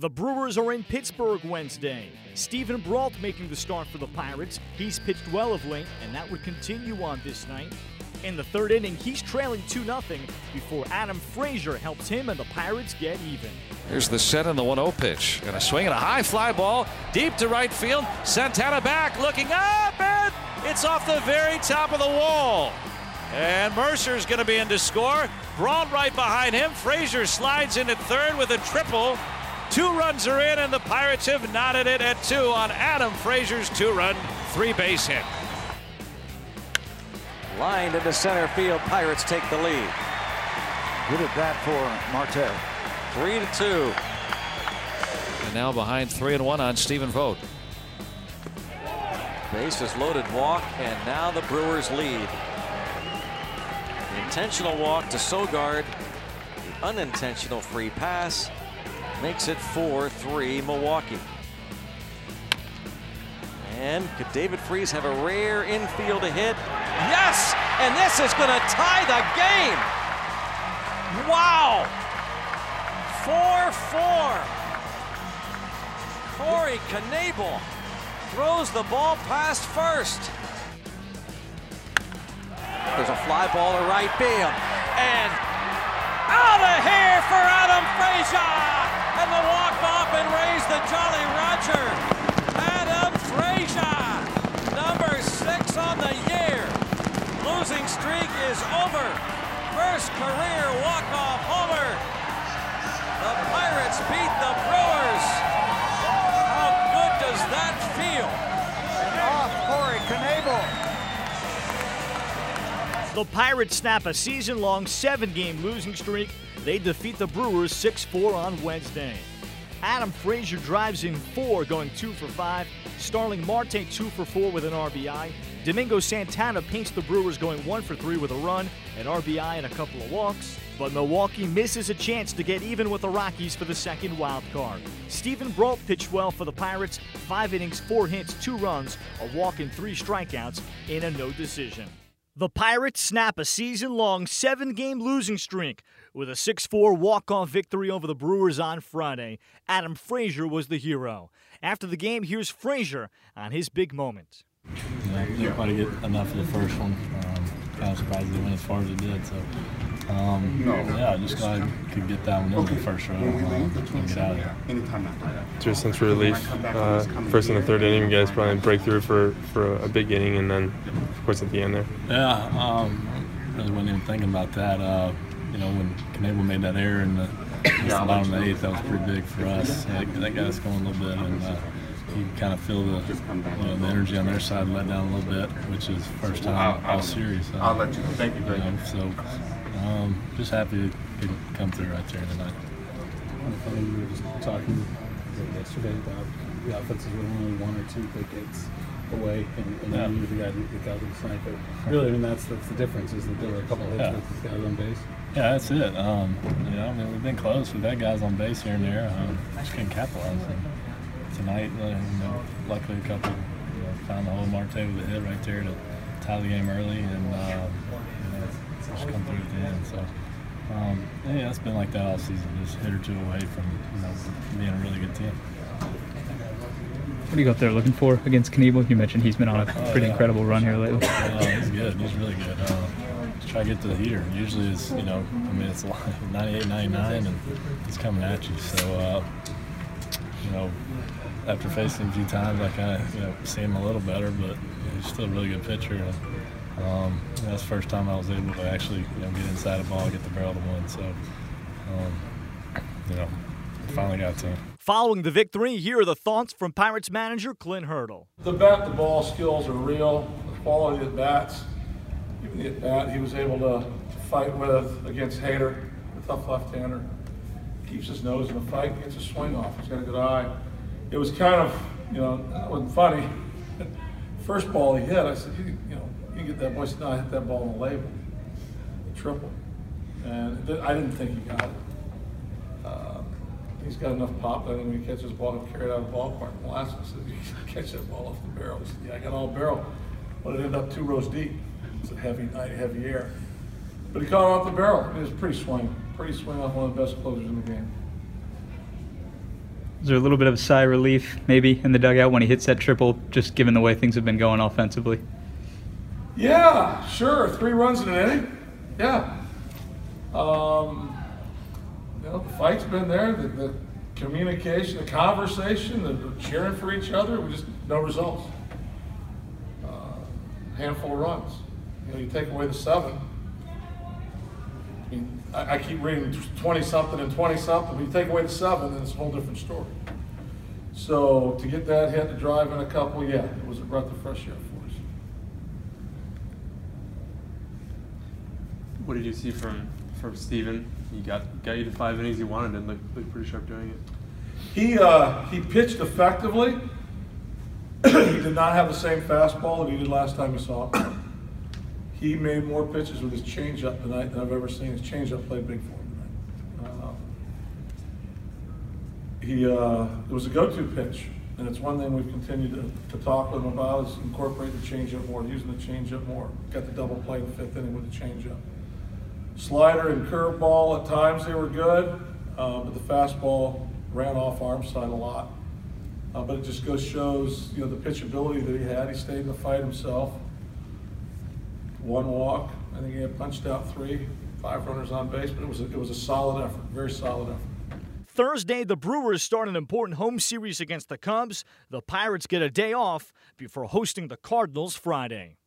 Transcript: The Brewers are in Pittsburgh Wednesday. Stephen Brault making the start for the Pirates. He's pitched well of late, and that would continue on this night. In the third inning, he's trailing 2-0 before Adam Frazier helps him and the Pirates get even. Here's the set and the 1-0 pitch. And a swing and a high fly ball deep to right field. Santana back, looking up, and it's off the very top of the wall. And Mercer's going to be in to score. Brault right behind him. Frazier slides in at third with a triple. Two runs are in, and the Pirates have knotted it at two on Adam Frazier's two-run, three-base hit. Lined into center field, Pirates take the lead. Good at that for Marte. 3-2. And now behind 3-1 on Stephen Vogt. Base is loaded, walk, and now the Brewers lead. The intentional walk to Sogard, the unintentional free pass. Makes it 4-3 Milwaukee. And could David Freese have a rare infield to hit? Yes! And this is going to tie the game. Wow! 4-4. Corey Knebel throws the ball past first. There's a fly ball to right field. And out of here for Adam Frazier! And the walk-off and raise the Jolly Roger. Adam Frazier, number 6 on the year. Losing streak is over. First career walk-off homer. The Pirates beat the Brewers. How good does that feel? And off Corey Knebel. The Pirates snap a season-long 7-game losing streak. They defeat the Brewers 6-4 on Wednesday. Adam Frazier drives in 4, going 2 for 5. Starling Marte 2 for 4 with an RBI. Domingo Santana paints the Brewers, going 1 for 3 with a run, an RBI, and a couple of walks. But Milwaukee misses a chance to get even with the Rockies for the second wild card. Stephen Brault pitched well for the Pirates. 5 innings, 4 hits, 2 runs, a walk and 3 strikeouts in a no decision. The Pirates snap a season-long 7-game losing streak with a 6-4 walk-off victory over the Brewers on Friday. Adam Frazier was the hero. After the game, here's Frazier on his big moment. Yeah, we didn't quite get enough of the first one. Kind of surprised it went as far as it did. So, yeah, just glad I could get that one in the first round and get out of there. Just sense of relief. First and the third inning, you guys probably break through for a big inning, and then of course at the end there. Yeah, I really wasn't even thinking about that. You know, when Knebel made that error in the bottom of the 8th, that was pretty big for us. That got us going a little bit, and you kind of feel the energy on their side let down a little bit, which is first time all series. I'll let you. Thank you, Greg. So just happy to come through right there tonight. I mean, we were just talking yesterday about the offense is only 1 or 2 big hits away, and yeah. You the guy that got them tonight. But really, I mean, that's the difference, is that there were a couple of hits with this guy on base. Yeah, that's it. You know, I mean, we've been close with that guy's on base here and there. Just couldn't capitalize. And tonight, you know, luckily a couple found the hole in Marte with a hit right there to tie the game early, and you know, just come through at the end. So yeah, it's been like that all season, just hit or two away from, you know, being a really good team. What do you go up there looking for against Knebel? You mentioned he's been on a pretty incredible run here lately. He's good. He's really good. Just try to get to the heater. Usually it's, you know, I mean, it's 98, 99, and he's coming at you. So, you know, after facing him a few times, I kind of, you know, see him a little better, but he's still a really good pitcher. And, you know, that's the first time I was able to actually, you know, get inside the ball, get the barrel to one. So, you know, finally got to him. Following the victory, here are the thoughts from Pirates manager Clint Hurdle. The bat-to-ball skills are real. The quality of the bats, even the at-bat he was able to fight with against Hader, a tough left-hander. Keeps his nose in the fight, gets a swing off. He's got a good eye. It was kind of, you know, that wasn't funny. First ball he hit, I said, you know, you can get that boy, now hit that ball on the label. A triple. And I didn't think he got it. He's got enough pop that when he catches his ball, he'll carry it out of the ballpark. And the last one said, you catch that ball off the barrel. I said, yeah, I got all barrel. But it ended up 2 rows deep. It's a heavy night, heavy air. But he caught it off the barrel. It was a pretty swing. Pretty swing off one of the best closers in the game. Is there a little bit of a sigh of relief maybe in the dugout when he hits that triple, just given the way things have been going offensively? Yeah, sure. 3 runs in an inning. Yeah. You know, the fight's been there, the communication, the conversation, the cheering for each other. We just, no results. Handful of runs. You know, you take away the 7. I mean, I keep reading 20-something and 20-something. When you take away the 7, then it's a whole different story. So to get that hit to drive in a couple, yeah, it was a breath of fresh air for us. What did you see from Stephen? He got you the 5 innings you wanted and looked pretty sharp doing it. He pitched effectively. He did not have the same fastball that he did last time you saw him. He made more pitches with his changeup tonight than I've ever seen. His changeup played big for him tonight. It was a go-to pitch, and it's one thing we've continued to talk with him about is incorporating the changeup more, using the changeup more. Got the double play in the 5th inning with the changeup. Slider and curveball at times they were good, but the fastball ran off arm side a lot. But it just goes shows the pitchability that he had. He stayed in the fight himself. 1 walk. I think he had punched out 3, 5 runners on base, but it was a solid effort, very solid effort. Thursday, the Brewers start an important home series against the Cubs. The Pirates get a day off before hosting the Cardinals Friday.